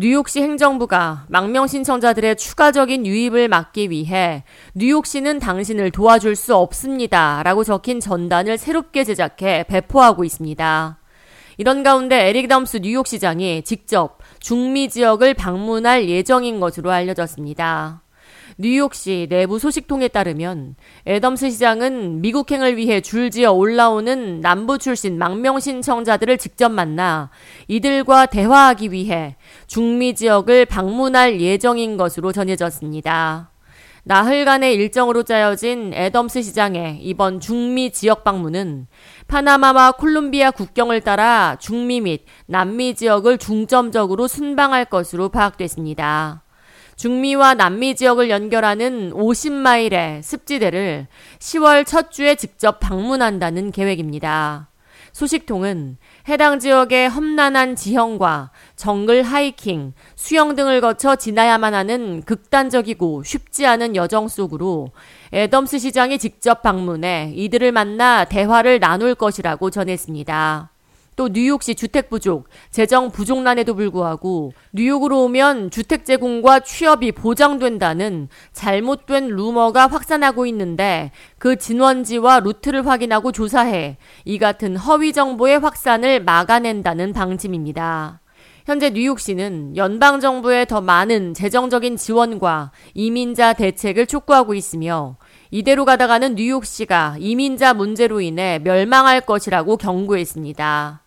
뉴욕시 행정부가 망명 신청자들의 추가적인 유입을 막기 위해 뉴욕시는 당신을 도와줄 수 없습니다 라고 적힌 전단을 새롭게 제작해 배포하고 있습니다. 이런 가운데 에릭애덤스 뉴욕시장이 직접 중미 지역을 방문할 예정인 것으로 알려졌습니다. 뉴욕시 내부 소식통에 따르면 애덤스 시장은 미국행을 위해 줄지어 올라오는 남부 출신 망명 신청자들을 직접 만나 이들과 대화하기 위해 중미 지역을 방문할 예정인 것으로 전해졌습니다. 나흘간의 일정으로 짜여진 애덤스 시장의 이번 중미 지역 방문은 파나마와 콜롬비아 국경을 따라 중미 및 남미 지역을 중점적으로 순방할 것으로 파악됐습니다. 중미와 남미 지역을 연결하는 50마일의 습지대를 10월 첫 주에 직접 방문한다는 계획입니다. 소식통은 해당 지역의 험난한 지형과 정글 하이킹, 수영 등을 거쳐 지나야만 하는 극단적이고 쉽지 않은 여정 속으로 애덤스 시장이 직접 방문해 이들을 만나 대화를 나눌 것이라고 전했습니다. 또 뉴욕시 주택 부족, 재정 부족난에도 불구하고 뉴욕으로 오면 주택 제공과 취업이 보장된다는 잘못된 루머가 확산하고 있는데 그 진원지와 루트를 확인하고 조사해 이 같은 허위 정보의 확산을 막아낸다는 방침입니다. 현재 뉴욕시는 연방정부의 더 많은 재정적인 지원과 이민자 대책을 촉구하고 있으며 이대로 가다가는 뉴욕시가 이민자 문제로 인해 멸망할 것이라고 경고했습니다.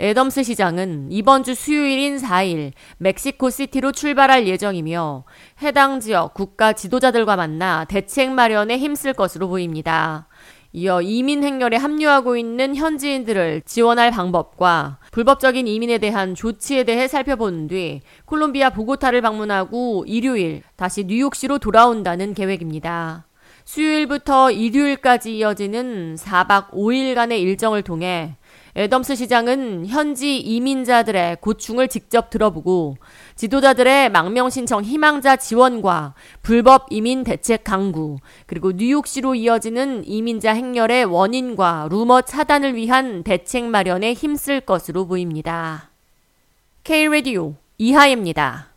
애덤스 시장은 이번 주 수요일인 4일 멕시코시티로 출발할 예정이며 해당 지역 국가 지도자들과 만나 대책 마련에 힘쓸 것으로 보입니다. 이어 이민 행렬에 합류하고 있는 현지인들을 지원할 방법과 불법적인 이민에 대한 조치에 대해 살펴본 뒤 콜롬비아 보고타를 방문하고 일요일 다시 뉴욕시로 돌아온다는 계획입니다. 수요일부터 일요일까지 이어지는 4박 5일간의 일정을 통해 애덤스 시장은 현지 이민자들의 고충을 직접 들어보고 지도자들의 망명 신청 희망자 지원과 불법 이민 대책 강구, 그리고 뉴욕시로 이어지는 이민자 행렬의 원인과 루머 차단을 위한 대책 마련에 힘쓸 것으로 보입니다. K-라디오 이하예입니다.